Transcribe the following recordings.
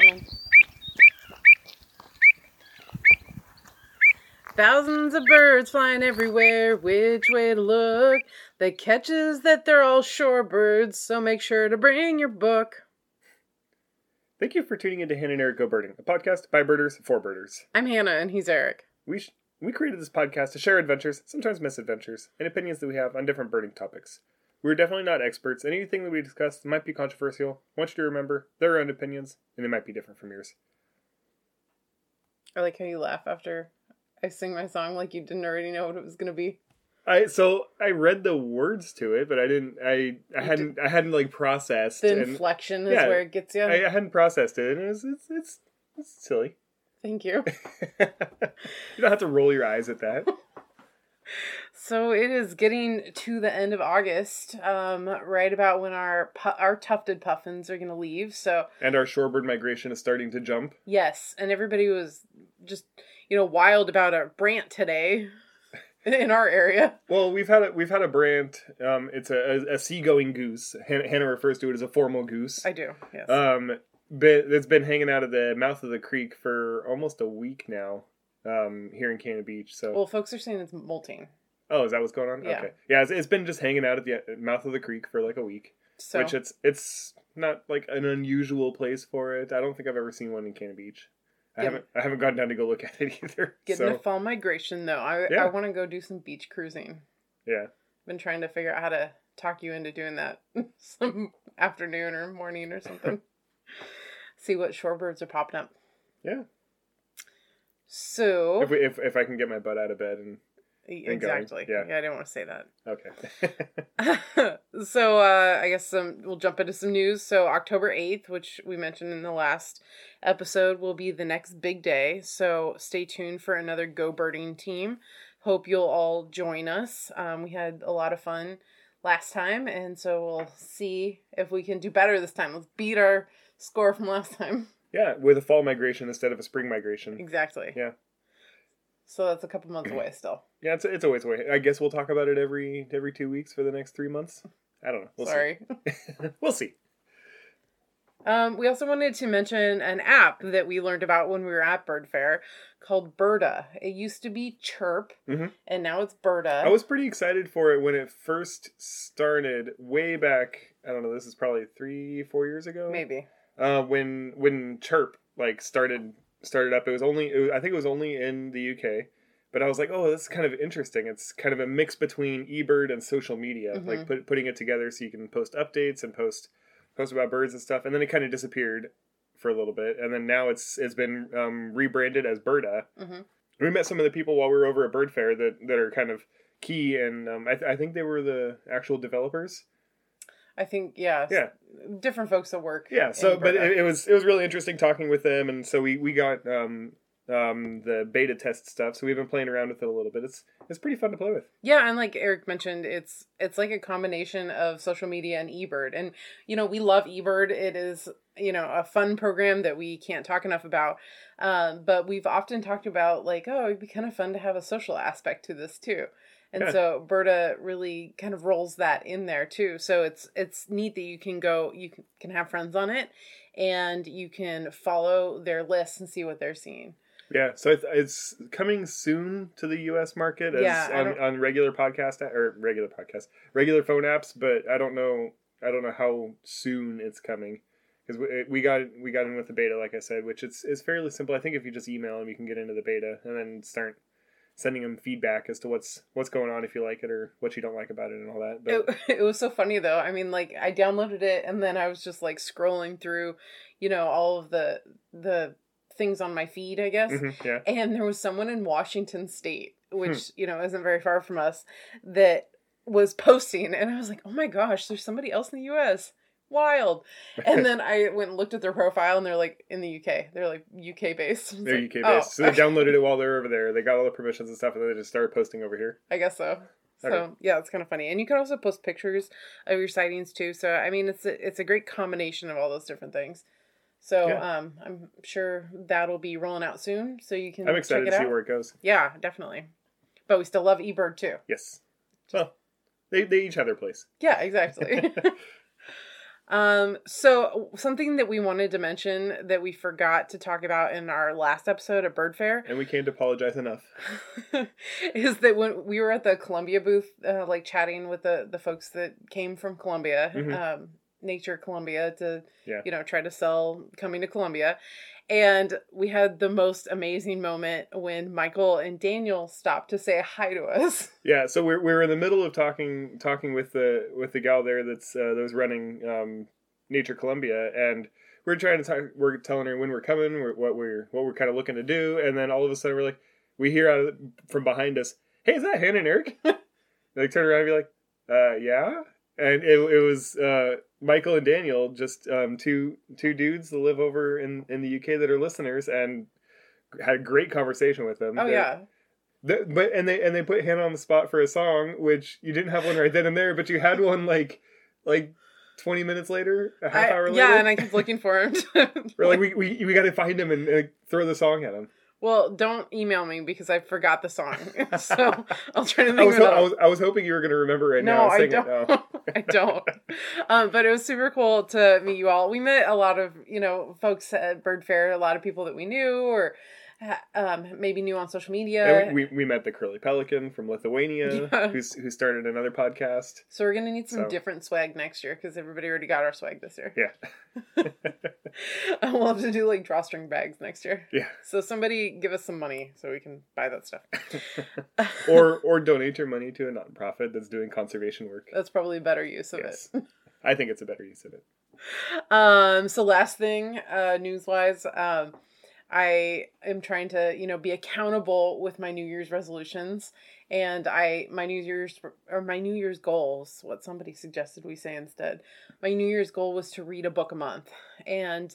Hold on. Thousands of birds flying everywhere, which way to look. The catch is that they're all shorebirds, so make sure to bring your book. Thank you for tuning into Hannah and Eric Go Birding, a podcast by birders for birders. I'm Hannah and he's Eric. We created this podcast to share adventures, sometimes misadventures, and opinions that we have on different birding topics. We're definitely not experts, and anything that we discuss might be controversial. I want you to remember their own opinions, and they might be different from yours. I like how you laugh after I sing my song like you didn't already know what it was going to be. I read the words to it, but I didn't. I hadn't like processed. The inflection is where it gets you. I hadn't processed it, and it's silly. Thank you. You don't have to roll your eyes at that. So it is getting to the end of August, right about when our tufted puffins are going to leave. And our shorebird migration is starting to jump. Yes, and everybody was just wild about a brant today in our area. Well, we've had a brant. It's a seagoing goose. Hannah refers to it as a formal goose. I do. Yes. That's been hanging out at the mouth of the creek for almost a week now. Here in Cannon Beach. Well, folks are saying it's molting. Oh, is that what's going on? Yeah. Okay. Yeah, it's been just hanging out at the mouth of the creek for like a week. So. Which it's not like an unusual place for it. I don't think I've ever seen one in Cannon Beach. I haven't gone down to go look at it either. Getting a fall migration though. I want to go do some beach cruising. Yeah. I've been trying to figure out how to talk you into doing that some afternoon or morning or something. See what shorebirds are popping up. Yeah. So if I can get my butt out of bed and exactly going. Yeah, I didn't want to say that. Okay. So I guess we'll jump into some news. So October 8th, which we mentioned in the last episode, will be the next big day. So stay tuned for another Go Birding team. Hope you'll all join us. We had a lot of fun last time, and so we'll see if we can do better this time. Let's beat our score from last time. Yeah, with a fall migration instead of a spring migration. Exactly. Yeah. So that's a couple months away still. Yeah, it's a ways away. I guess we'll talk about it every 2 weeks for the next 3 months. I don't know. We'll see. We'll see. We also wanted to mention an app that we learned about when we were at Bird Fair called Birda. It used to be Chirp, and now it's Birda. I was pretty excited for it when it first started way back, I don't know, this is probably 3-4 years ago? Maybe. When Chirp like started up, I think it was only in the UK, but I was like, oh, this is kind of interesting. It's kind of a mix between eBird and social media, like putting it together so you can post updates and post about birds and stuff. And then it kind of disappeared for a little bit, and then now it's been rebranded as Birda. We met some of the people while we were over at Bird Fair that are kind of key, and I think they were the actual developers. I think, yeah, different folks that work. Yeah, so, but it was really interesting talking with them, and so we got the beta test stuff, so we've been playing around with it a little bit. It's pretty fun to play with. Yeah, and like Eric mentioned, it's like a combination of social media and eBird, and, we love eBird. It is, a fun program that we can't talk enough about, but we've often talked about, like, oh, it'd be kind of fun to have a social aspect to this, too. And so Birda really kind of rolls that in there too. So it's neat that you can go, you can have friends on it, and you can follow their lists and see what they're seeing. Yeah. So it's coming soon to the U.S. market on regular phone apps. But I don't know how soon it's coming, because we got in with the beta, like I said, which is fairly simple. I think if you just email them, you can get into the beta and then start sending them feedback as to what's going on, if you like it or what you don't like about it and all that. But it was so funny though. I mean, like, I downloaded it and then I was just like scrolling through, all of the things on my feed, I guess. Yeah. And there was someone in Washington State, which, isn't very far from us, that was posting. And I was like, oh my gosh, there's somebody else in the U.S. Wild. And then I went and looked at their profile, and they're like in the UK. They're like UK based. They're like, UK based. Oh, so they downloaded it while they're over there. They got all the permissions and stuff, and then they just started posting over here. I guess so. Okay. So yeah, it's kind of funny. And you can also post pictures of your sightings too. So I mean, it's a great combination of all those different things. So I'm sure that'll be rolling out soon. So you can. I'm excited to see where it goes. Yeah, definitely. But we still love eBird too. Yes. Well, they each have their place. Yeah, exactly. So something that we wanted to mention that we forgot to talk about in our last episode of Bird Fair, and we can't apologize enough, is that when we were at the Colombia booth, like chatting with the folks that came from Colombia, mm-hmm. Nature Colombia, to you know, try to sell coming to Colombia, and we had the most amazing moment when Michael and Daniel stopped to say hi to us. Yeah, so we're in the middle of talking with the gal there that was running Nature Colombia, and we're trying to talk. We're telling her when we're coming, what we're kind of looking to do, and then all of a sudden we hear from behind us, "Hey, is that Hannah and Eric?" Like turn around and be like, "Yeah." And it was Michael and Daniel, just two dudes that live over in the UK that are listeners, and had a great conversation with them. Oh, they put Hannah on the spot for a song, which you didn't have one right then and there, but you had one like 20 minutes later, a half hour later. Yeah, and I kept looking for him. We're like, we got to find him and throw the song at him. Well, don't email me because I forgot the song. So I'll try to think of it. I was hoping you were going to remember it. No, I don't. I don't. But it was super cool to meet you all. We met a lot of, folks at Bird Fair, a lot of people that we knew or maybe knew on social media. And we met the Curly Pelican from Lithuania, who started another podcast. So we're going to need some different swag next year because everybody already got our swag this year. Yeah. We'll have to do like drawstring bags next year. Yeah. So somebody give us some money so we can buy that stuff. or donate your money to a nonprofit that's doing conservation work. That's probably a better use of it. I think it's a better use of it. So last thing, news-wise, I am trying to, be accountable with my New Year's resolutions, and my New Year's goals, what somebody suggested we say instead. My New Year's goal was to read a book a month, and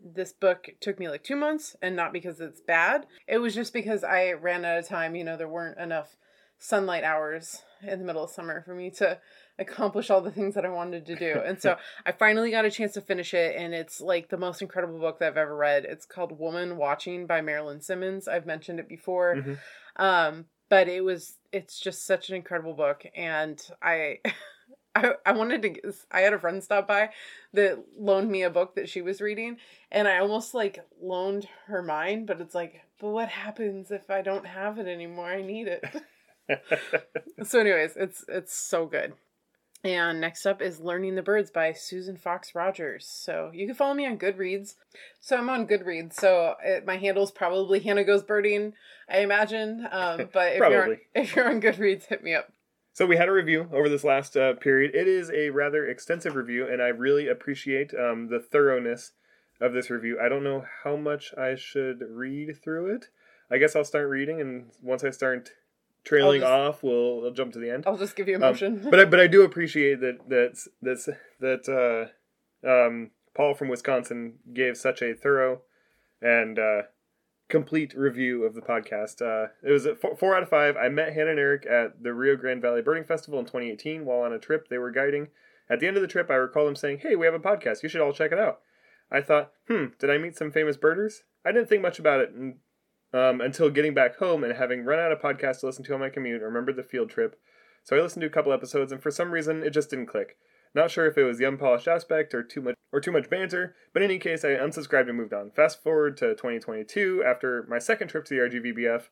this book took me like 2 months, and not because it's bad. It was just because I ran out of time. There weren't enough sunlight hours in the middle of summer for me to accomplish all the things that I wanted to do. And so I finally got a chance to finish it. And it's like the most incredible book that I've ever read. It's called Woman Watching by Marilynne Simmons. I've mentioned it before. Mm-hmm. But it's just such an incredible book. And I had a friend stop by that loaned me a book that she was reading, and I almost like loaned her mine, but it's like, but what happens if I don't have it anymore? I need it. So anyways, it's so good. And next up is Learning the Birds by Susan Fox Rogers. So you can follow me on Goodreads. So I'm on Goodreads. So my handle's probably Hannah Goes Birding, I imagine. But if you're on Goodreads, hit me up. So we had a review over this last period. It is a rather extensive review, and I really appreciate the thoroughness of this review. I don't know how much I should read through it. I guess I'll start reading, and once I start off, we'll jump to the end. I'll just give you a motion. But I do appreciate that Paul from Wisconsin gave such a thorough and complete review of the podcast. It was a 4 out of 5. I met Hannah and Eric at the Rio Grande Valley Birding Festival in 2018 while on a trip they were guiding. At the end of the trip, I recall them saying, "Hey, we have a podcast. You should all check it out." I thought, did I meet some famous birders? I didn't think much about it until getting back home and having run out of podcasts to listen to on my commute. I remembered the field trip, so I listened to a couple episodes, and for some reason it just didn't click. Not sure if it was the unpolished aspect or too much banter, but in any case, I unsubscribed and moved on. Fast forward to 2022, after my second trip to the RGVBF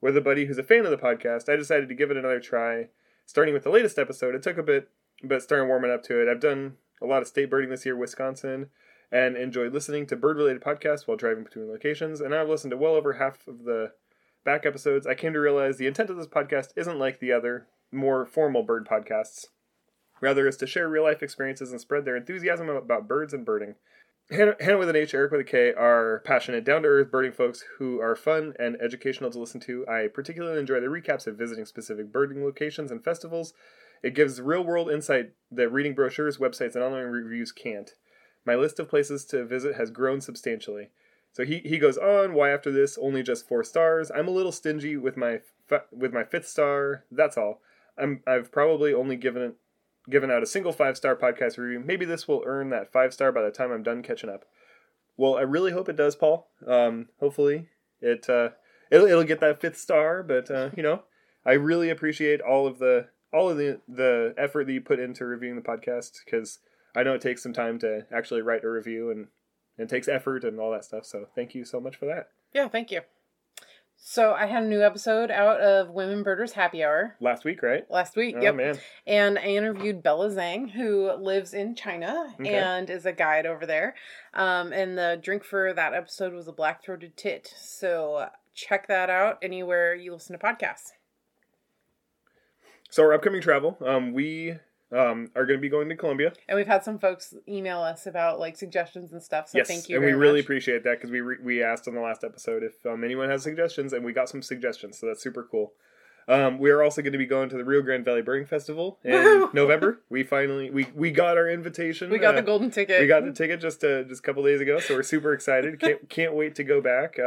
with a buddy who's a fan of the podcast, I decided to give it another try, starting with the latest episode. It took a bit, but started warming up to it. I've done a lot of state birding this year, Wisconsin, and enjoyed listening to bird-related podcasts while driving between locations, and I've listened to well over half of the back episodes. I came to realize the intent of this podcast isn't like the other, more formal bird podcasts. Rather, it's to share real-life experiences and spread their enthusiasm about birds and birding. Hannah with an H, Eric with a K are passionate, down-to-earth birding folks who are fun and educational to listen to. I particularly enjoy the recaps of visiting specific birding locations and festivals. It gives real-world insight that reading brochures, websites, and online reviews can't. My list of places to visit has grown substantially. So he goes on, why after this only just 4 stars? I'm a little stingy with my 5th star. That's all. I've probably only given out a single 5-star podcast review. Maybe this will earn that 5-star by the time I'm done catching up. Well, I really hope it does, Paul. Hopefully it'll get that 5th star. But I really appreciate all of the effort that you put into reviewing the podcast, because I know it takes some time to actually write a review, and it takes effort and all that stuff. So thank you so much for that. Yeah, thank you. So I had a new episode out of Women Birders Happy Hour. Last week, right? Last week, yep. Man. And I interviewed Bella Zhang, who lives in China and is a guide over there. And the drink for that episode was a black-throated tit. So check that out anywhere you listen to podcasts. So our upcoming travel, we are going to be going to Colombia. And we've had some folks email us about like suggestions and stuff, so thank you very much. And we really appreciate that, because we asked on the last episode if anyone has suggestions, and we got some suggestions, so that's super cool. We are also going to be going to the Rio Grande Valley Birding Festival in November. We finally, we got our invitation. We got the golden ticket. We got the ticket just a couple days ago, so we're super excited. Can't wait to go back.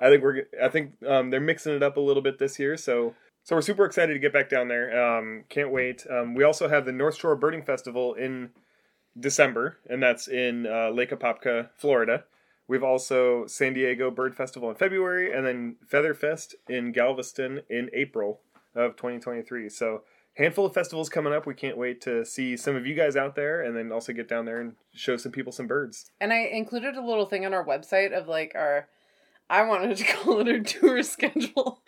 I think they're mixing it up a little bit this year, so we're super excited to get back down there. Can't wait. We also have the North Shore Birding Festival in December, and that's in Lake Apopka, Florida. We've also San Diego Bird Festival in February, and then Featherfest in Galveston in April of 2023. So handful of festivals coming up. We can't wait to see some of you guys out there, and then also get down there and show some people some birds. And I included a little thing on our website of like our... I wanted to call it a tour schedule.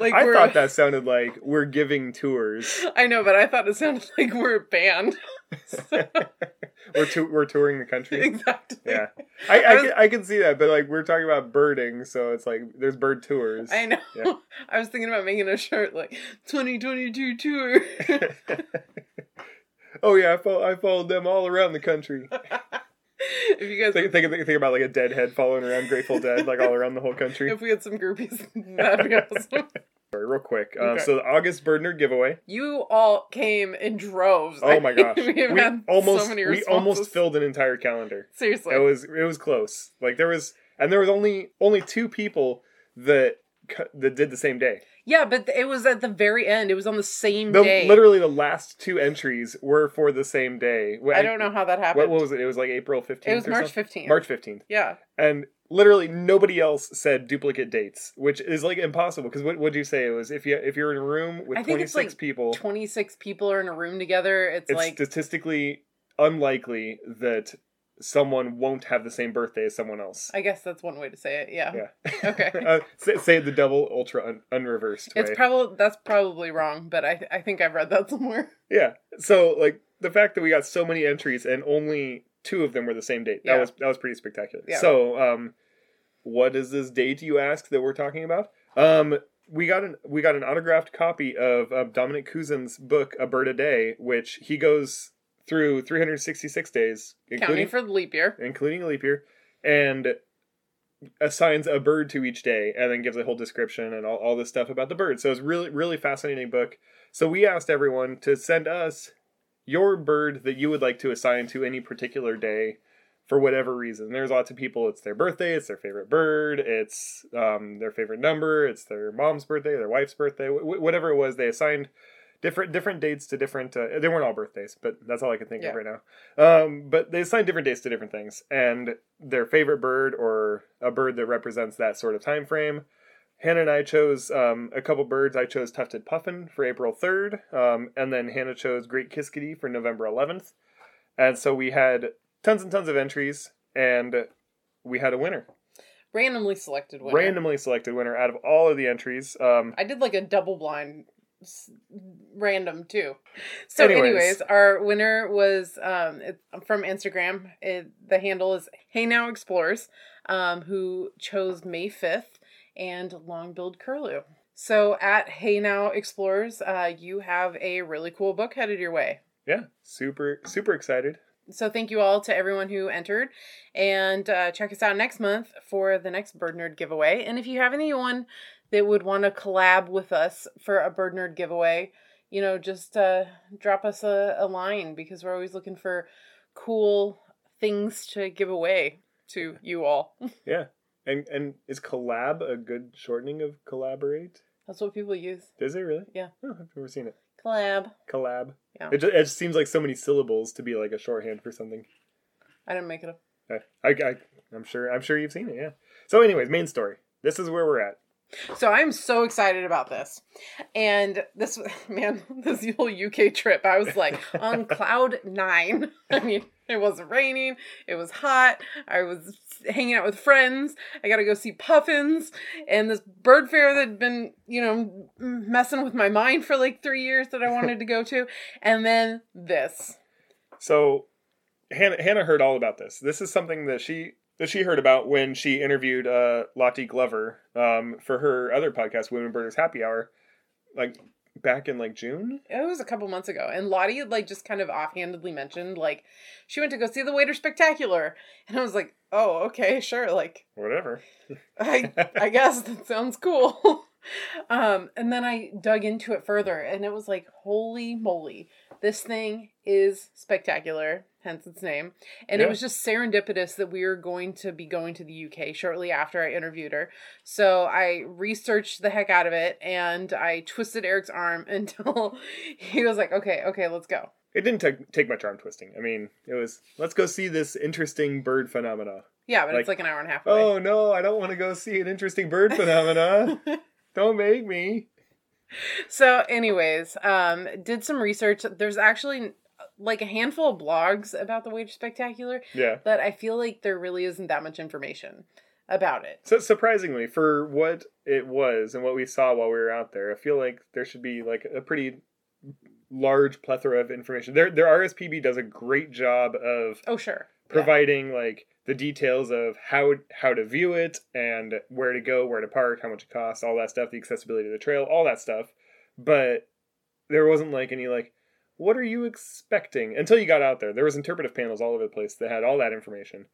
I thought that sounded like we're giving tours. I know, but I thought it sounded like we're a band. We're touring the country. Exactly. Yeah, I can see that, but like we're talking about birding, so it's like there's bird tours. I know. Yeah. I was thinking about making a shirt like 2022 tour. Oh yeah, I followed them all around the country. If you guys think about like a deadhead following around Grateful Dead like all around the whole country. If we had some groupies, that'd be awesome. Sorry, real quick. So the August Bird Nerd giveaway. You all came in droves. Oh my gosh, we almost filled an entire calendar. Seriously, it was close. Like there was only two people that did the same day. Yeah, but it was at the very end. It was on the same day. Literally, the last two entries were for the same day. I don't know how that happened. What was it? It was like April 15th. It was March 15th. March 15th. Yeah. And literally nobody else said duplicate dates, which is like impossible. Because what would you say it was? If you're in a room with 26 people, 26 people are in a room together. It's like statistically unlikely that someone won't have the same birthday as someone else. I guess that's one way to say it. Yeah. Okay. Say the double ultra unreversed way. That's probably wrong, but I think I've read that somewhere. Yeah. So like the fact that we got so many entries and only two of them were the same date. Yeah. That was pretty spectacular. Yeah. So what is this date you ask that we're talking about? We got an autographed copy of Dominic Cousin's book A Bird a Day, which he goes through 366 days, including a leap year, and assigns a bird to each day, and then gives a whole description and all this stuff about the bird. So it's really, really fascinating book. So we asked everyone to send us your bird that you would like to assign to any particular day for whatever reason. There's lots of people. It's their birthday. It's their favorite bird. It's their favorite number. It's their mom's birthday, their wife's birthday, whatever it was they assigned. Different dates to different... they weren't all birthdays, but that's all I can think of right now. But they assign different dates to different things. And their favorite bird or a bird that represents that sort of time frame. Hannah and I chose a couple birds. I chose Tufted Puffin for April 3rd. And then Hannah chose Great Kiskadee for November 11th. And so we had tons and tons of entries. And we had a winner. Randomly selected winner out of all of the entries. I did like a double blind... random too. So anyways, our winner was from Instagram. The handle is Hey Now Explorers, who chose May 5th and long-billed curlew. So at Hey Now Explorers, you have a really cool book headed your way. Yeah, super, super excited. So thank you all to everyone who entered, and check us out next month for the next Bird Nerd giveaway. And if you have anyone that would want to collab with us for a Bird Nerd giveaway, you know, just drop us a line, because we're always looking for cool things to give away to you all. Yeah. And is collab a good shortening of collaborate? That's what people use. Is it really? Yeah. Oh, I've never seen it. Collab. Yeah. It just seems like so many syllables to be like a shorthand for something. I didn't make it up. I'm sure you've seen it, yeah. So anyways, main story. This is where we're at. So I'm so excited about this. And this, man, this whole UK trip, I was like on cloud nine. I mean, it wasn't raining. It was hot. I was hanging out with friends. I got to go see puffins. And this bird fair that had been, you know, messing with my mind for like 3 years that I wanted to go to. And then this. So Hannah heard all about this. This is something that she heard about when she interviewed Lottie Glover for her other podcast, Women Birders Happy Hour, like back in like June. It was a couple months ago, and Lottie like just kind of offhandedly mentioned like she went to go see the Wader Spectacular, and I was like, oh, okay, sure, like whatever. I guess that sounds cool. And then I dug into it further, and it was like, holy moly, this thing is spectacular. Hence its name. And It was just serendipitous that we were going to be going to the UK shortly after I interviewed her. So I researched the heck out of it, and I twisted Eric's arm until he was like, okay, let's go. It didn't take much arm twisting. I mean, it was, let's go see this interesting bird phenomena. Yeah, but like, it's like an hour and a half away. Oh no, I don't want to go see an interesting bird phenomena. Don't make me. So anyways, did some research. There's actually like a handful of blogs about the Wader Spectacular. Yeah. But I feel like there really isn't that much information about it. So surprisingly, for what it was and what we saw while we were out there, I feel like there should be like a pretty large plethora of information. Their RSPB does a great job of providing like the details of how to view it and where to go, where to park, how much it costs, all that stuff, the accessibility of the trail, all that stuff. But there wasn't like any like, what are you expecting? Until you got out there. There was interpretive panels all over the place that had all that information.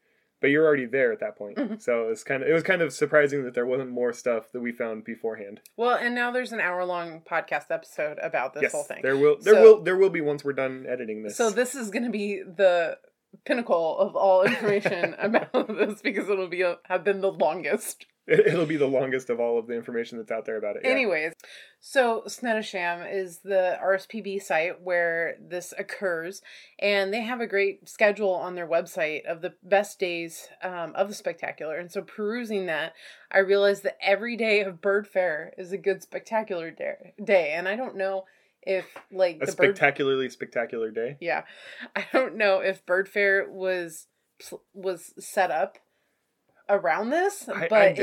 But you're already there at that point. Mm-hmm. So it was kind of surprising that there wasn't more stuff that we found beforehand. Well, and now there's an hour-long podcast episode about this whole thing. There will be once we're done editing this. So this is going to be the pinnacle of all information about this, because it'll be have been the longest. It'll be the longest of all of the information that's out there about it. Yeah. Anyways, so Snettisham is the RSPB site where this occurs, and they have a great schedule on their website of the best days of the spectacular. And so perusing that, I realized that every day of Bird Fair is a good spectacular day. And I don't know if like a spectacularly spectacular day. Yeah, I don't know if Bird Fair was set up around this, but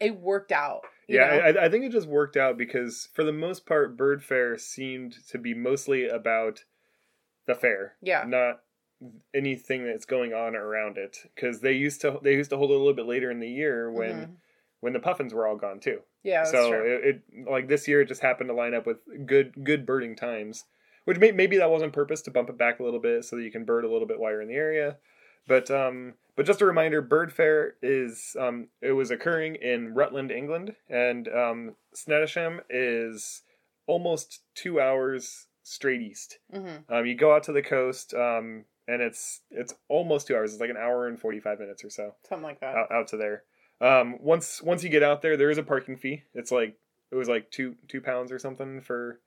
it worked out. I think it just worked out, because for the most part, Bird Fair seemed to be mostly about the fair, not anything that's going on around it. Because they used to hold it a little bit later in the year when the puffins were all gone too. Yeah, that's so true. It like this year it just happened to line up with good birding times, which maybe that wasn't purpose to bump it back a little bit so that you can bird a little bit while you're in the area. But just a reminder, Bird Fair is, it was occurring in Rutland, England, and Snettisham is almost 2 hours straight east. Mm-hmm. You go out to the coast, and it's almost 2 hours. It's like an hour and 45 minutes or so. Something like that. Out to there. Once you get out there, there is a parking fee. It's like, it was like £2 or something for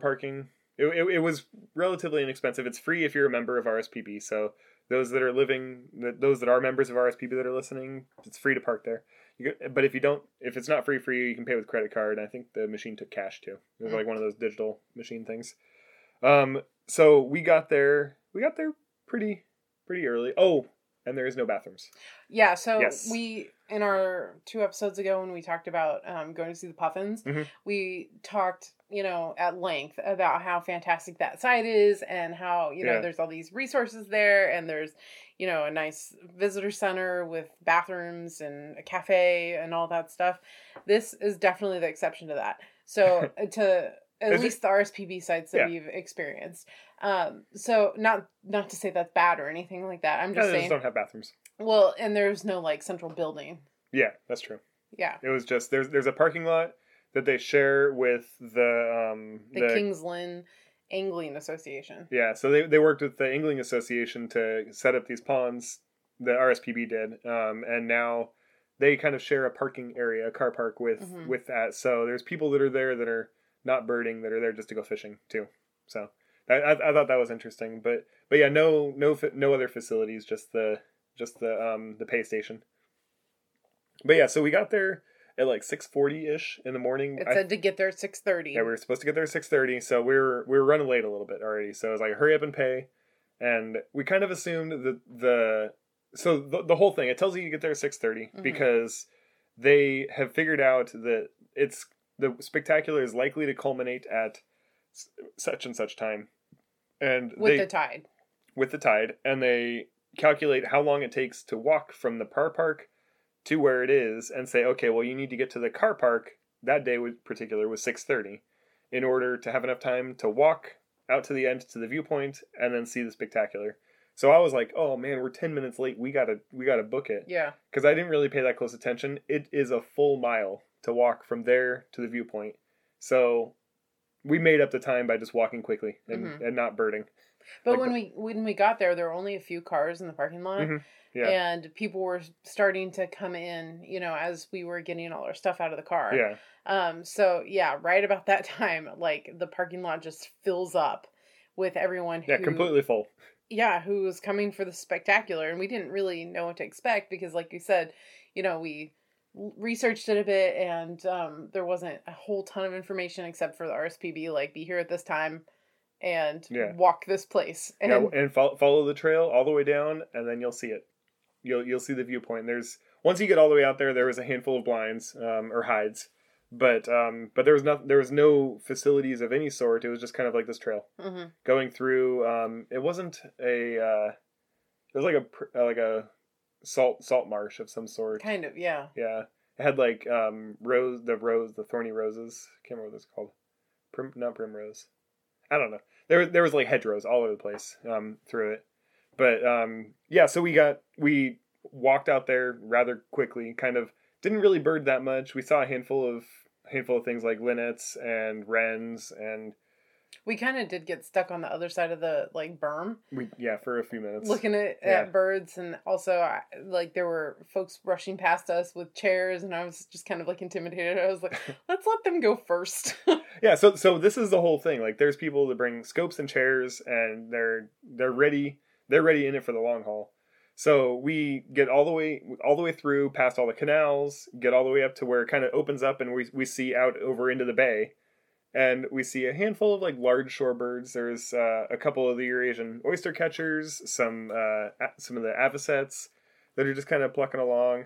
parking. It was relatively inexpensive. It's free if you're a member of RSPB, so those that are members of RSPB that are listening, it's free to park there. But if it's not free for you, you can pay with credit card. And I think the machine took cash too. It was like one of those digital machine things. So we got there pretty early. Oh, and there is no bathrooms. Yeah. So we, in our 2 episodes ago, when we talked about going to see the puffins, we talked, you know, at length about how fantastic that site is, and how, you know, there's all these resources there, and there's, you know, a nice visitor center with bathrooms and a cafe and all that stuff. This is definitely the exception to that. So to at least the RSPB sites that we've experienced. So not to say that's bad or anything like that. I'm just saying. They just don't have bathrooms. Well, and there's no like central building. Yeah, that's true. Yeah. It was just, there's a parking lot that they share with the Kingsland Angling Association. Yeah, so they worked with the Angling Association to set up these ponds. The RSPB did, and now they kind of share a parking area, a car park with that. So there's people that are there that are not birding, that are there just to go fishing too. So I thought that was interesting, but yeah, no other facilities, just the pay station. But yeah, so we got there. at like 6:40-ish in the morning. It said to get there at 6:30. Yeah, we were supposed to get there at 6:30, so we were running late a little bit already. So it was like, hurry up and pay. And we kind of assumed that the whole thing, it tells you to get there at 6:30 mm-hmm. because they have figured out that the spectacular is likely to culminate at such and such time. And With the tide. And they calculate how long it takes to walk from the car park to where it is and say, okay, well, you need to get to the car park that day in particular was 6:30 in order to have enough time to walk out to the end to the viewpoint and then see the spectacular. So I was like, oh man, we're 10 minutes late. We gotta book it. Yeah. Because I didn't really pay that close attention. It is a full mile to walk from there to the viewpoint. So we made up the time by just walking quickly and not birding. But like, when we got there were only a few cars in the parking lot, mm-hmm. yeah. and people were starting to come in, you know, as we were getting all our stuff out of the car. Yeah. So yeah, right about that time, like the parking lot just fills up with everyone. Yeah, completely full. Yeah, who was coming for the spectacular, and we didn't really know what to expect because, like you said, you know, we researched it a bit, and there wasn't a whole ton of information except for the RSPB, like be here at this time. And walk this place, and follow the trail all the way down, and then you'll see it. You'll see the viewpoint. There's once you get all the way out there, there was a handful of blinds or hides, but there was no facilities of any sort. It was just kind of like this trail mm-hmm. going through. It wasn't a it was like a salt marsh of some sort. Kind of, yeah. Yeah, it had like the thorny roses. Can't remember what it's called. Not primrose. I don't know. There was like hedgerows all over the place through it. But yeah, so we walked out there rather quickly, kind of didn't really bird that much. We saw a handful of things like linnets and wrens, and we kind of did get stuck on the other side of the like berm. For a few minutes. Looking at birds, and also like there were folks rushing past us with chairs, and I was just kind of like intimidated. I was like, let's let them go first. Yeah, so this is the whole thing. Like there's people that bring scopes and chairs, and they're ready in it for the long haul. So we get all the way through past all the canals, get all the way up to where it kind of opens up, and we see out over into the bay. And we see a handful of like large shorebirds. There's a couple of the Eurasian oyster catchers, some of the avocets that are just kind of plucking along.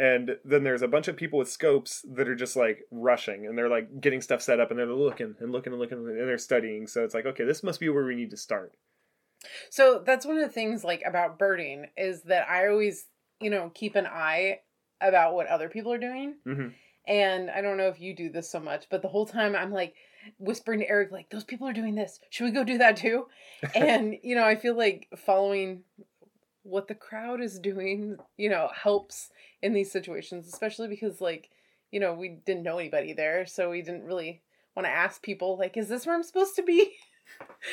And then there's a bunch of people with scopes that are just like rushing, and they're like getting stuff set up, and they're looking, and they're studying. So it's like, okay, this must be where we need to start. So that's one of the things like about birding is that I always, you know, keep an eye about what other people are doing. Mm-hmm. And I don't know if you do this so much, but the whole time I'm like whispering to Eric, like, those people are doing this. Should we go do that too? And, you know, I feel like following what the crowd is doing, you know, helps in these situations, especially because like, you know, we didn't know anybody there. So we didn't really want to ask people like, is this where I'm supposed to be?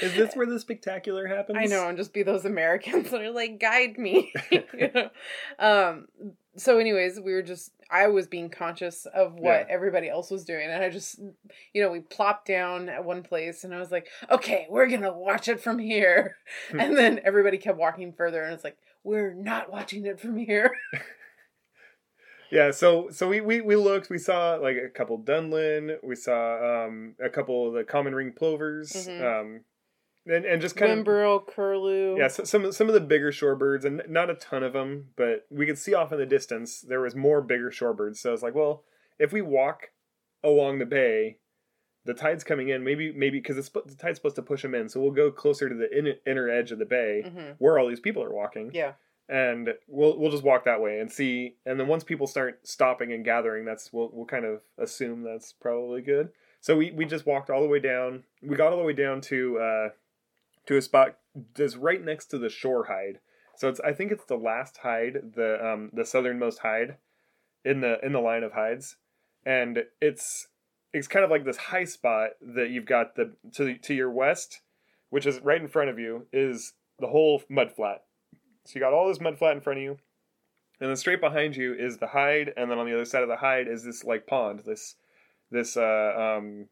Is this where the spectacular happens? I know, and just be those Americans that are like, guide me. You know? So anyways, I was being conscious of what everybody else was doing. And I just, you know, we plopped down at one place and I was like, okay, we're going to watch it from here. And then everybody kept walking further and it's like, we're not watching it from here. Yeah. So we looked, we saw like a couple Dunlin, we saw a couple of the common ring plovers, mm-hmm. And just kind Limbrel, of curlew. Yeah, so some of the bigger shorebirds, and not a ton of them, but we could see off in the distance there was more bigger shorebirds. So I was like, well, if we walk along the bay, the tide's coming in, maybe because the tide's supposed to push them in, so we'll go closer to the inner edge of the bay mm-hmm. where all these people are walking. Yeah, and we'll just walk that way and see. And then once people start stopping and gathering, that's we'll kind of assume that's probably good. So we just walked all the way down. We got all the way down to a spot that's right next to the shore hide. So I think it's the last hide, the southernmost hide in the line of hides. And it's kind of like this high spot that you've got to your west, which is right in front of you, is the whole mud flat. So you got all this mud flat in front of you, and then straight behind you is the hide, and then on the other side of the hide is this like pond, this kind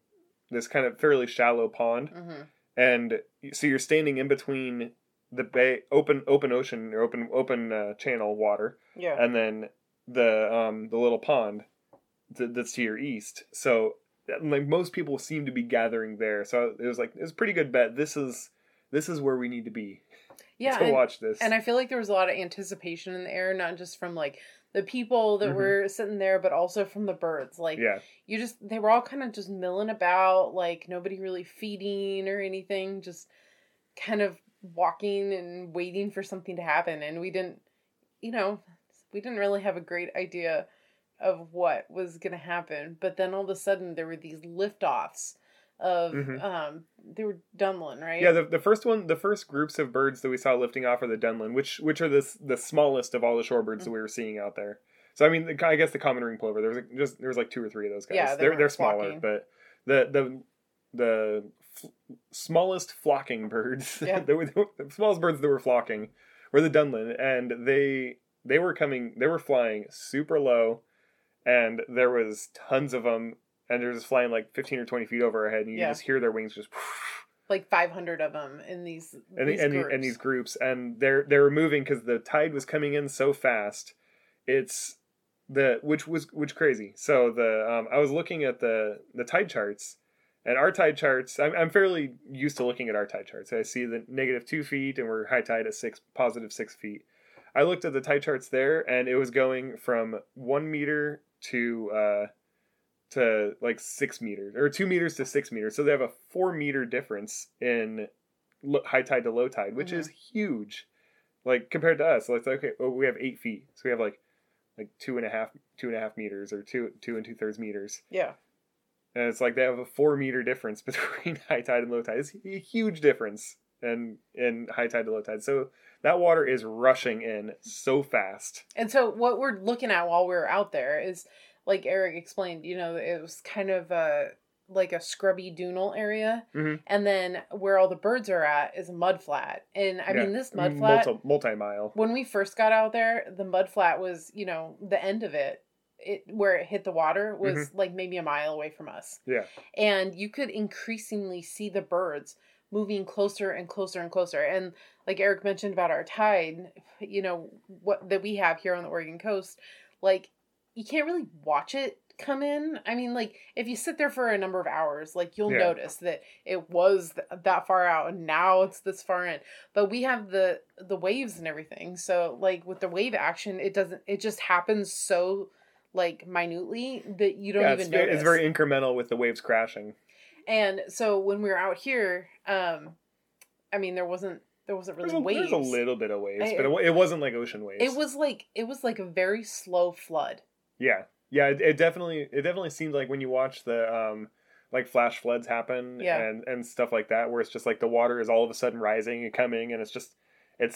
of fairly shallow pond. Mm-hmm. And so you're standing in between the bay, open ocean or open channel water, yeah, and then the little pond, that's to your east. So like most people seem to be gathering there. So it was like, it was a pretty good bet. This is where we need to be. Yeah, to watch this. And I feel like there was a lot of anticipation in the air, not just from like the people that mm-hmm. were sitting there, but also from the birds. Like, yeah. They were all kind of just milling about, like nobody really feeding or anything, just kind of walking and waiting for something to happen. And we didn't really have a great idea of what was going to happen. But then all of a sudden there were these liftoffs of, mm-hmm. They were dunlin, right? Yeah, the first groups of birds that we saw lifting off are the dunlin, which are the smallest of all the shorebirds mm-hmm. that we were seeing out there. So I mean, I guess the common ring plover, there was like two or three of those guys. Yeah, they're smaller, but the smallest flocking birds, yeah. the smallest birds that were flocking were the dunlin, and they were flying super low, and there was tons of them. And they're just flying like 15 or 20 feet over our head, and you yeah. just hear their wings just like 500 of them in these groups, and they're moving because the tide was coming in so fast. It's which was crazy. So I was looking at the tide charts, and our tide charts. I'm fairly used to looking at our tide charts. I see the -2 feet, and we're high tide at +6 feet. I looked at the tide charts there, and it was going from 1 meter to like 6 meters, or 2 meters to 6 meters. So they have a 4 meter difference in high tide to low tide, which mm-hmm. is huge. Like compared to us, like, okay, well, we have 8 feet. So we have like 2.5 meters or 2 2 2/3 meters. Yeah. And it's like, they have a 4 meter difference between high tide and low tide. It's a huge difference in high tide to low tide. So that water is rushing in so fast. And so what we're looking at while we're out there is, like Eric explained, it was kind of a scrubby dunal area. Mm-hmm. And then where all the birds are at is a mud flat. And I mean, this mud flat... Multi-mile. When we first got out there, the mud flat was, the end of it. Where it hit the water was mm-hmm. like maybe a mile away from us. Yeah. And you could increasingly see the birds moving closer and closer and closer. And like Eric mentioned about our tide, what that we have here on the Oregon coast, like... You can't really watch it come in. I mean, like, if you sit there for a number of hours, like, you'll notice that it was that far out, and now it's this far in. But we have the waves and everything. So, like, with the wave action, it just happens so, like, minutely that you don't even notice. It's very incremental with the waves crashing. And so when we were out here, there wasn't really waves. There was a little bit of waves, but it wasn't like ocean waves. It was like a very slow flood. Yeah. Yeah, it definitely seemed like when you watch the like flash floods happen and stuff like that, where it's just like the water is all of a sudden rising and coming, and it's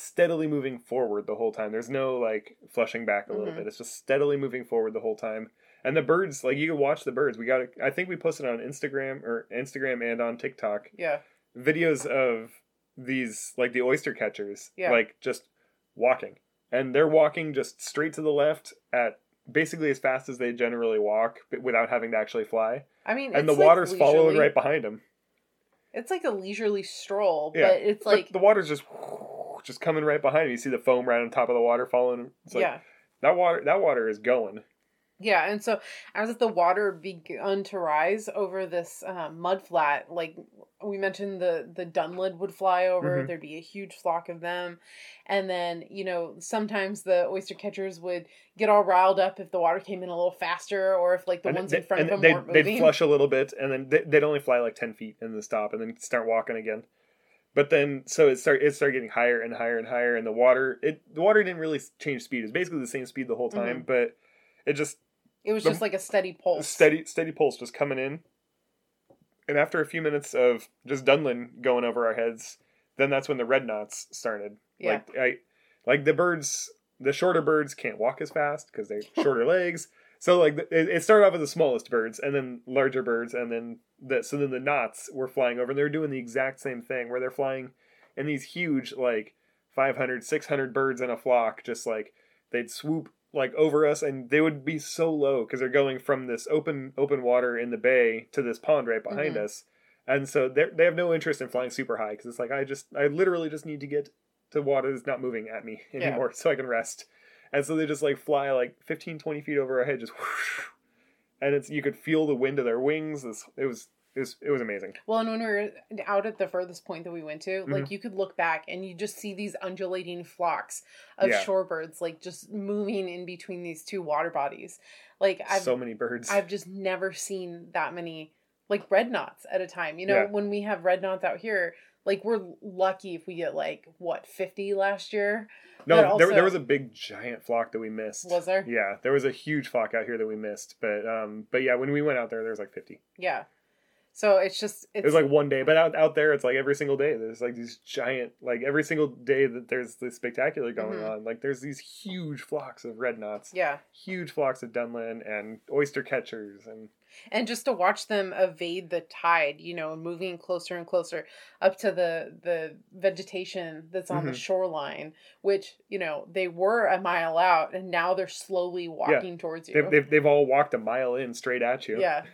steadily moving forward the whole time. There's no like flushing back a little mm-hmm. bit. It's just steadily moving forward the whole time. And the birds, like you can watch the birds. I think we posted on Instagram and on TikTok. Yeah. Videos of these, like the oyster catchers, like just walking. And they're walking just straight to the left at basically as fast as they generally walk, but without having to actually fly. I mean, and the water's following right behind them. It's like a leisurely stroll, but it's like... But the water's just coming right behind them. You see the foam right on top of the water following. It's like, that water is going. Yeah, and so as the water begun to rise over this mud flat, like we mentioned, the dunlin would fly over. Mm-hmm. There'd be a huge flock of them. And then, sometimes the oyster catchers would get all riled up if the water came in a little faster, or if like the ones in front of them weren't moving. They'd flush a little bit, and then they'd only fly like 10 feet and then stop and then start walking again. But then, so it started getting higher and higher and higher, and the water didn't really change speed. It was basically the same speed the whole time, mm-hmm. but it just... It was just like a steady pulse. Steady pulse just coming in. And after a few minutes of just dunlin going over our heads, then that's when the red knots started. Yeah. Like the birds, the shorter birds can't walk as fast because they're shorter legs. So like it started off with the smallest birds, and then larger birds, and then so then the knots were flying over, and they were doing the exact same thing where they're flying in these huge like 500, 600 birds in a flock, just like they'd swoop like over us, and they would be so low because they're going from this open water in the bay to this pond right behind mm-hmm. us, and so they have no interest in flying super high because it's like I literally just need to get to water that's not moving at me anymore so I can rest, and so they just like fly like 15-20 feet over our head, just whoosh, and it's, you could feel the wind of their wings. It was amazing. Well, and when we were out at the furthest point that we went to, like, you could look back and you just see these undulating flocks of shorebirds, like, just moving in between these two water bodies. Like, so many birds. I've just never seen that many, like, redknots at a time. You know, when we have redknots out here, like, we're lucky if we get, like, what, 50 last year? No, also, there was a big, giant flock that we missed. Was there? Yeah, there was a huge flock out here that we missed. But yeah, when we went out there was, like, 50. Yeah. So it's just... It was like one day, but out there, it's like every single day. There's like these giant... Like every single day that there's this spectacular going on. Like there's these huge flocks of redknots. Yeah. Huge flocks of dunlin and oyster catchers. And just to watch them evade the tide, you know, moving closer and closer up to the vegetation that's on the shoreline, which, you know, they were a mile out and now they're slowly walking towards you. They've all walked a mile in straight at you. Yeah.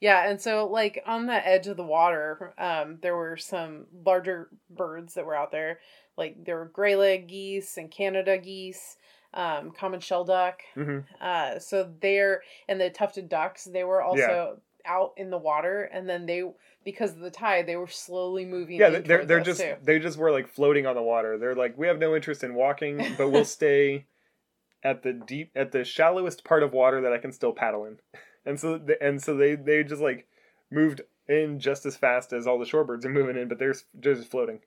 Yeah, and so, like, on the edge of the water, there were some larger birds that were out there. Like, there were grayleg geese and Canada geese, common shell duck. So they're, and the tufted ducks, they were also out in the water. And then they, because of the tide, they were slowly moving. Yeah, they're just, too. They just were, like, floating on the water. They're like, we have no interest in walking, but we'll stay at the shallowest part of water that I can still paddle in. And so they just, like, moved in just as fast as all the shorebirds are moving in, but they're just floating.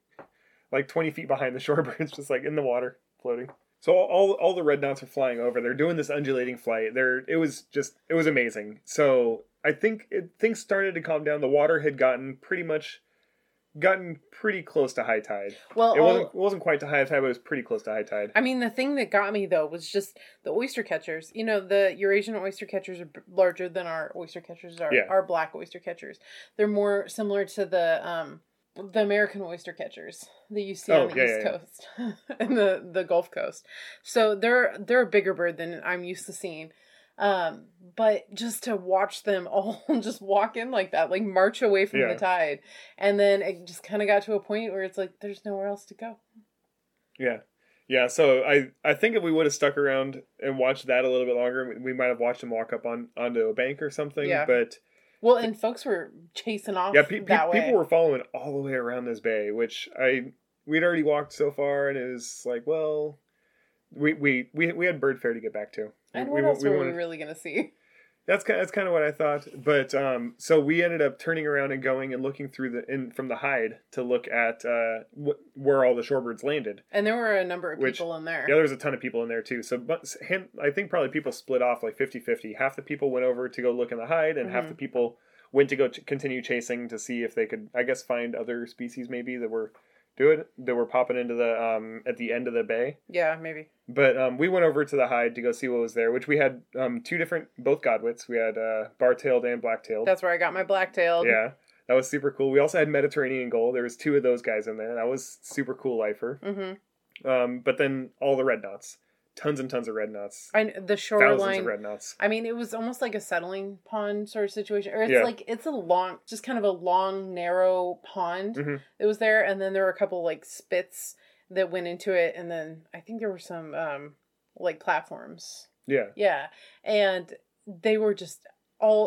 Like, 20 feet behind the shorebirds, just, like, in the water, floating. So all the redknots are flying over. They're doing this undulating flight. It was amazing. So I think things started to calm down. The water had gotten pretty close to high tide. Well, it wasn't quite to high tide, but it was pretty close to high tide. I mean, the thing that got me, though, was just the oyster catchers. You know, the Eurasian oyster catchers are larger than our oyster catchers are. Yeah. Our black oyster catchers. They're more similar to the American oyster catchers that you see on the East Coast and the Gulf Coast. So they're a bigger bird than I'm used to seeing. But just to watch them all just walk in like that, like march away from the tide. And then it just kind of got to a point where it's like, there's nowhere else to go. Yeah. Yeah. So I think if we would have stuck around and watched that a little bit longer, we might have watched them walk up onto a bank or something. Yeah. But well, and folks were chasing off that way. People were following all the way around this bay, which we'd already walked so far, and it was like, well, we had Bird Fair to get back to. And what else were we really going to see? That's kind of what I thought. But so we ended up turning around and going and looking from the hide to look at where all the shorebirds landed. And there were a number of people in there. Yeah, there was a ton of people in there too. So I think probably people split off like 50-50. Half the people went over to go look in the hide, and half the people went to go continue chasing to see if they could, I guess, find other species maybe that were... that were popping into the at the end of the bay. Yeah, maybe. But we went over to the hide to go see what was there, which we had both godwits. We had bar-tailed and black-tailed. That's where I got my black-tailed. Yeah, that was super cool. We also had Mediterranean Gull. There was two of those guys in there. That was super cool lifer. Mm-hmm. But then all the redknots. Tons and tons of redknots. And the shoreline. Thousands of redknots. I mean, it was almost like a settling pond sort of situation. Or it's like, it's a long, narrow pond that was there. And then there were a couple like spits that went into it. And then I think there were some like platforms. Yeah. Yeah. And they were just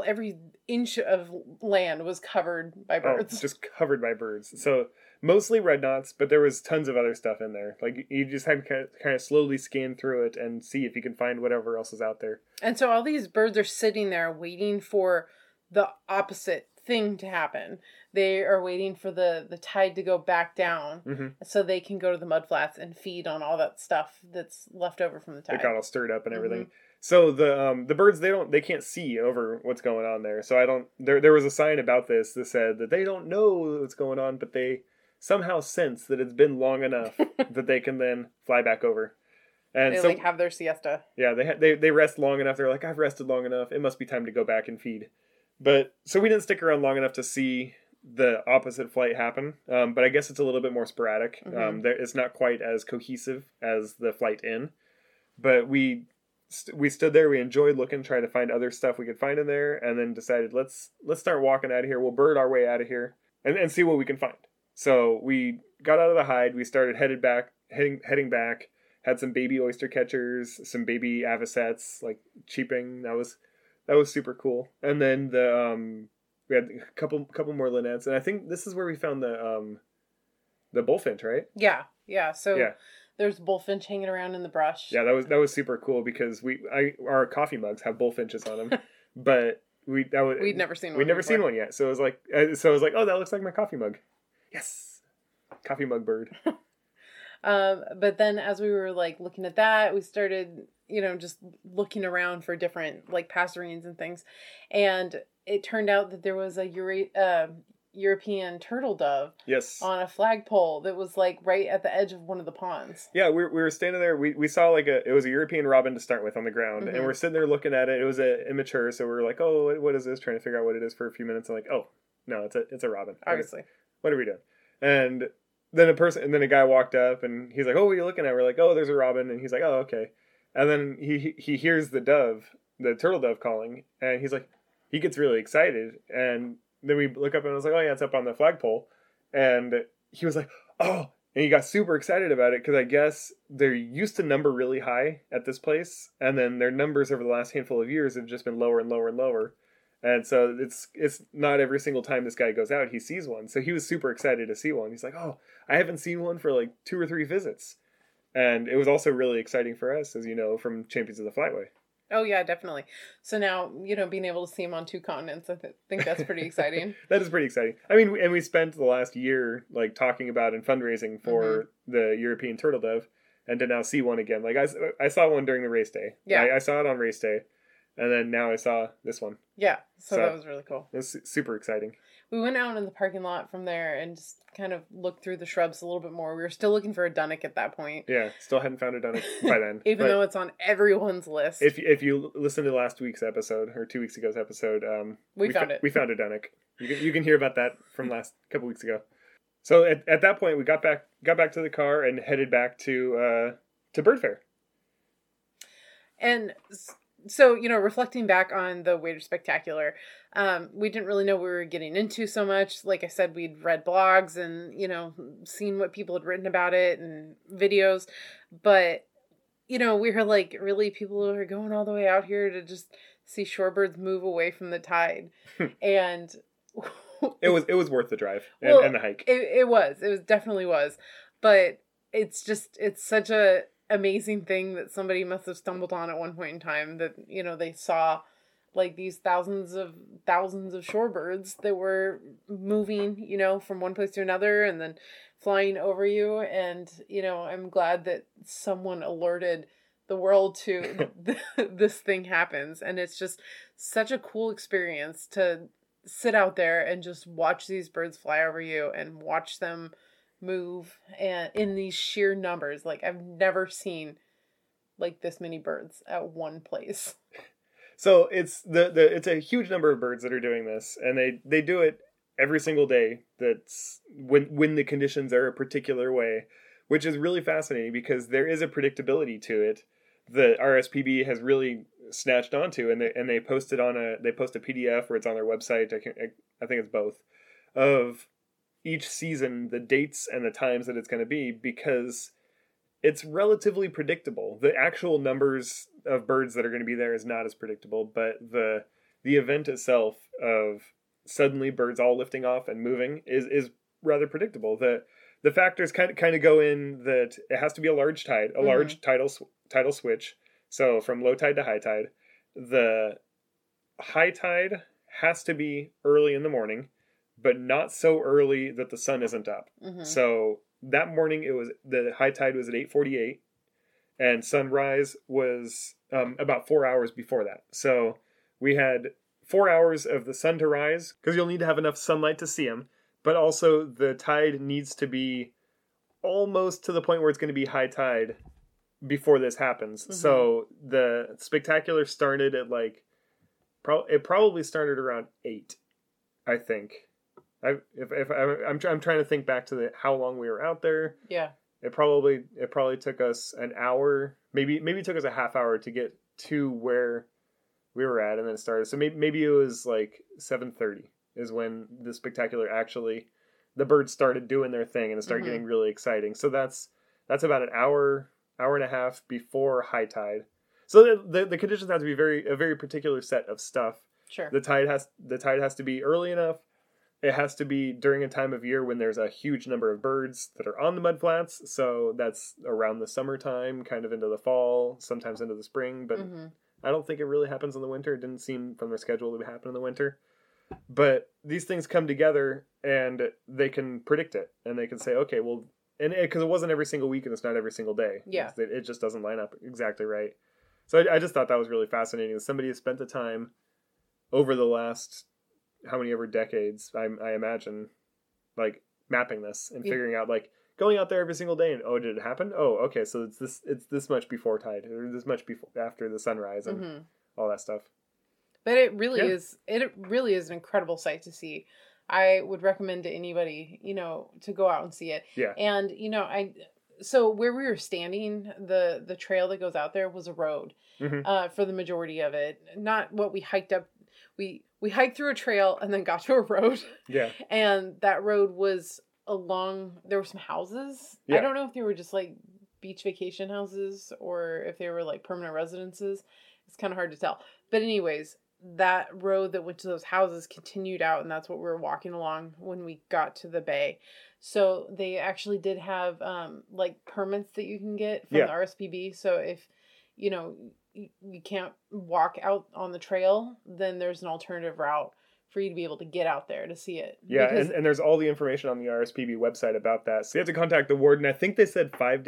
every inch of land was covered by birds. Oh, just covered by birds. So... Mostly redknots, but there was tons of other stuff in there. Like, you just had to kind of slowly scan through it and see if you can find whatever else is out there. And so all these birds are sitting there waiting for the opposite thing to happen. They are waiting for the tide to go back down so they can go to the mudflats and feed on all that stuff that's left over from the tide. They got all stirred up and everything. Mm-hmm. So the birds, they can't see over what's going on there. So there was a sign about this that said that they don't know what's going on, but they... somehow sense that it's been long enough that they can then fly back over. And they have their siesta. Yeah, they rest long enough. They're like, I've rested long enough. It must be time to go back and feed. But so we didn't stick around long enough to see the opposite flight happen. But I guess it's a little bit more sporadic. Mm-hmm. It's not quite as cohesive as the flight in. But we stood there. We enjoyed looking, trying to find other stuff we could find in there, and then decided let's start walking out of here. We'll bird our way out of here and see what we can find. So we got out of the hide. We started heading back. Had some baby oyster catchers, some baby avocets, like cheeping. That was That was super cool. And then the we had a couple more linnets, and I think this is where we found the bullfinch, right? Yeah. So yeah. There's bullfinch hanging around in the brush. Yeah, that was super cool because our coffee mugs have bullfinches on them, but we'd never seen one yet. So it was like oh, that looks like my coffee mug. Yes, coffee mug bird. But then as we were like looking at that, we started, just looking around for different like passerines and things. And it turned out that there was a European turtle dove. Yes. On a flagpole that was like right at the edge of one of the ponds. Yeah. We were standing there. We saw it was a European robin to start with on the ground, mm-hmm. and we're sitting there looking at it. It was immature. So we were like, oh, what is this? Trying to figure out what it is for a few minutes. I'm like, oh no, it's a robin. Obviously. What are we doing? And then a guy walked up and he's like, oh, what are you looking at? We're like, oh, there's a robin. And he's like, oh, okay. And then he hears the turtle dove calling, and he's like, he gets really excited. And then we look up and I was like, oh yeah, it's up on the flagpole. And he was like, oh, and he got super excited about it because I guess they're used to number really high at this place. And then their numbers over the last handful of years have just been lower and lower and lower. And so it's not every single time this guy goes out, he sees one. So he was super excited to see one. He's like, oh, I haven't seen one for like 2 or 3 visits. And it was also really exciting for us, as you know, from Champions of the Flyway. Oh, yeah, definitely. So now, being able to see him on 2 continents, I think that's pretty exciting. That is pretty exciting. I mean, and we spent the last year, like, talking about and fundraising for mm-hmm. the European turtle dove, and to now see one again. Like, I saw one during the race day. Yeah. I saw it on race day. And then now I saw this one. Yeah, so that was really cool. It was super exciting. We went out in the parking lot from there and just kind of looked through the shrubs a little bit more. We were still looking for a dunnock at that point. Yeah, still hadn't found a dunnock by then. Even though it's on everyone's list. If you listen to last week's episode, or 2 weeks ago's episode, we found a dunnock. You can hear about that from last couple weeks ago. So at that point, we got back to the car and headed back to Bird Fair. And so, reflecting back on the Wader Spectacular, we didn't really know what we were getting into so much. Like I said, we'd read blogs and, seen what people had written about it and videos. But, we were like, really, people are going all the way out here to just see shorebirds move away from the tide. And it was worth the drive and the hike. It definitely was. But it's such a amazing thing that somebody must have stumbled on at one point in time that, they saw like these thousands of shorebirds that were moving, from one place to another and then flying over you. And, I'm glad that someone alerted the world to this thing happens. And it's just such a cool experience to sit out there and just watch these birds fly over you and watch them move and in these sheer numbers. Like I've never seen like this many birds at one place. So it's it's a huge number of birds that are doing this, and they do it every single day. That's when the conditions are a particular way, which is really fascinating because there is a predictability to it. The RSPB has really snatched onto, and they post a PDF, or it's on their website. I think it's both of each season, the dates and the times that it's going to be, because it's relatively predictable. The actual numbers of birds that are going to be there is not as predictable, but the event itself of suddenly birds all lifting off and moving is rather predictable. The factors kind of go in that it has to be a large tide, mm-hmm. large tidal switch. So from low tide to high tide, the high tide has to be early in the morning, but not so early that the sun isn't up. Mm-hmm. So that morning, the high tide was at 8:48, and sunrise was about 4 hours before that. So we had 4 hours of the sun to rise, because you'll need to have enough sunlight to see them, but also the tide needs to be almost to the point where it's going to be high tide before this happens. Mm-hmm. So the spectacular started at it probably started around 8, I think. I'm trying to think back to how long we were out there. Yeah. It probably took us an hour, maybe it took us a half hour to get to where we were at, and then it started. So maybe it was like 7:30 is when the spectacular the birds started doing their thing, and it started mm-hmm. getting really exciting. So that's about an hour and a half before high tide. So the conditions have to be a very particular set of stuff. Sure. The tide has to be early enough. It has to be during a time of year when there's a huge number of birds that are on the mudflats. So that's around the summertime, kind of into the fall, sometimes into the spring. But mm-hmm. I don't think it really happens in the winter. It didn't seem from their schedule to happen in the winter. But these things come together and they can predict it. And they can say, okay, well, and because it wasn't every single week and it's not every single day. Yeah. It just doesn't line up exactly right. So I just thought that was really fascinating. Somebody has spent the time over the last... how many ever decades, I imagine, like, mapping this and figuring out, like, going out there every single day and, oh, did it happen? Oh, okay, so it's this much before tide, or this much before after the sunrise and mm-hmm. all that stuff. But it really is an incredible sight to see. I would recommend to anybody, to go out and see it. Yeah. And, so where we were standing, the trail that goes out there was a road mm-hmm. For the majority of it. Not what we hiked up. We hiked through a trail and then got to a road. Yeah. And that road was along, there were some houses. Yeah. I don't know if they were just like beach vacation houses or if they were like permanent residences. It's kind of hard to tell. But anyways, that road that went to those houses continued out, and that's what we were walking along when we got to the bay. So they actually did have like permits that you can get from the RSPB. So if, you can't walk out on the trail, then there's an alternative route for you to be able to get out there to see it. Yeah, and there's all the information on the RSPB website about that. So you have to contact the warden. I think they said 5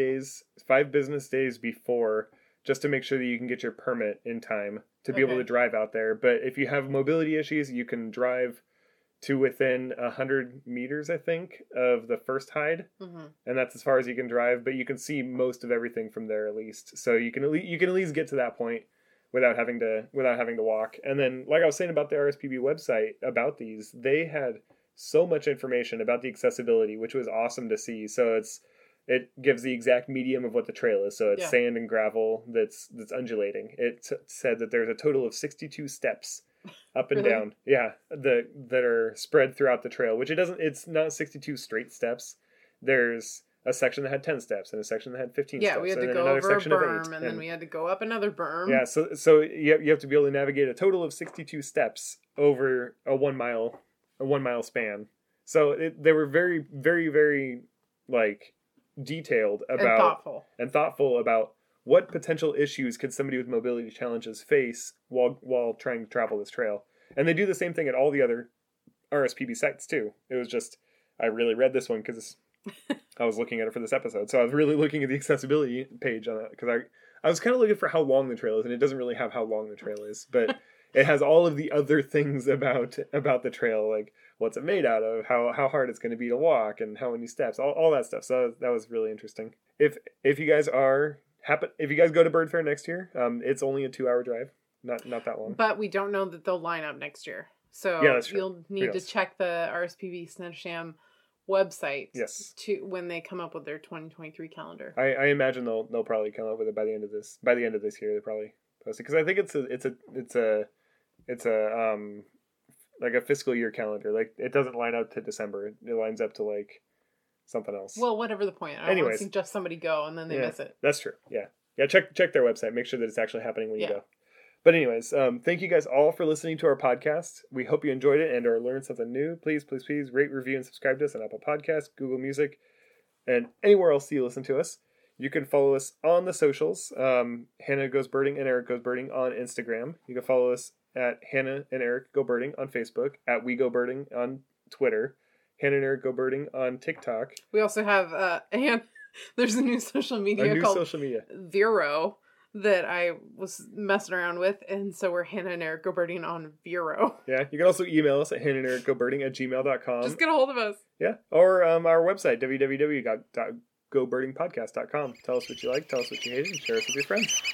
business days before, just to make sure that you can get your permit in time to be able to drive out there. But if you have mobility issues, you can drive to within 100 meters, I think, of the first hide. Mm-hmm. And that's as far as you can drive, but you can see most of everything from there at least. So you can at least get to that point without having to walk. And then, like I was saying about the RSPB website, about these, they had so much information about the accessibility, which was awesome to see. So it gives the exact medium of what the trail is. So it's sand and gravel that's undulating. It said that there's a total of 62 steps up and down, that are spread throughout the trail, which it's not 62 straight steps. There's a section that had 10 steps and a section that had 15 steps. Yeah, we had to go over a berm and then we had to go up another berm. Yeah, so you have to be able to navigate a total of 62 steps over a one mile span. So they were very, very, very like detailed about and thoughtful about what potential issues could somebody with mobility challenges face while trying to travel this trail. And they do the same thing at all the other RSPB sites, too. It was just, I really read this one because I was looking at it for this episode. So I was really looking at the accessibility page on it because I was kind of looking for how long the trail is, and it doesn't really have how long the trail is. But it has all of the other things about the trail, like what's it made out of, how hard it's going to be to walk, and how many steps, all that stuff. So that was really interesting. If you guys are... If you guys go to Bird Fair next year, it's only a 2-hour drive, not that long. But we don't know that they'll line up next year, so you'll need to check the RSPB Snettisham website to when they come up with their 2023 calendar. I imagine they'll probably come up with it by the end of this year. They probably post it because I think it's like a fiscal year calendar. Like it doesn't line up to December. It lines up to like something else. Well, whatever the point. I don't want to suggest somebody go and then they miss it. That's true. Yeah. Yeah, check their website. Make sure that it's actually happening when you go. But anyways, thank you guys all for listening to our podcast. We hope you enjoyed it and or learned something new. Please, please, please rate, review, and subscribe to us on Apple Podcasts, Google Music, and anywhere else you listen to us. You can follow us on the socials. Hannah Goes Birding and Eric Goes Birding on Instagram. You can follow us at Hannah and Eric Go Birding on Facebook, at We Go Birding on Twitter, Hannah and Eric Go Birding on TikTok. We also have there's a new social media called Vero that I was messing around with, and so we're Hannah and Eric Go Birding on Vero. Yeah, you can also email us at hannah@gmail.com. Just get a hold of us. Yeah, or our website www.gobirdingpodcast.com. Tell us what you like, tell us what you hate, and share us with your friends.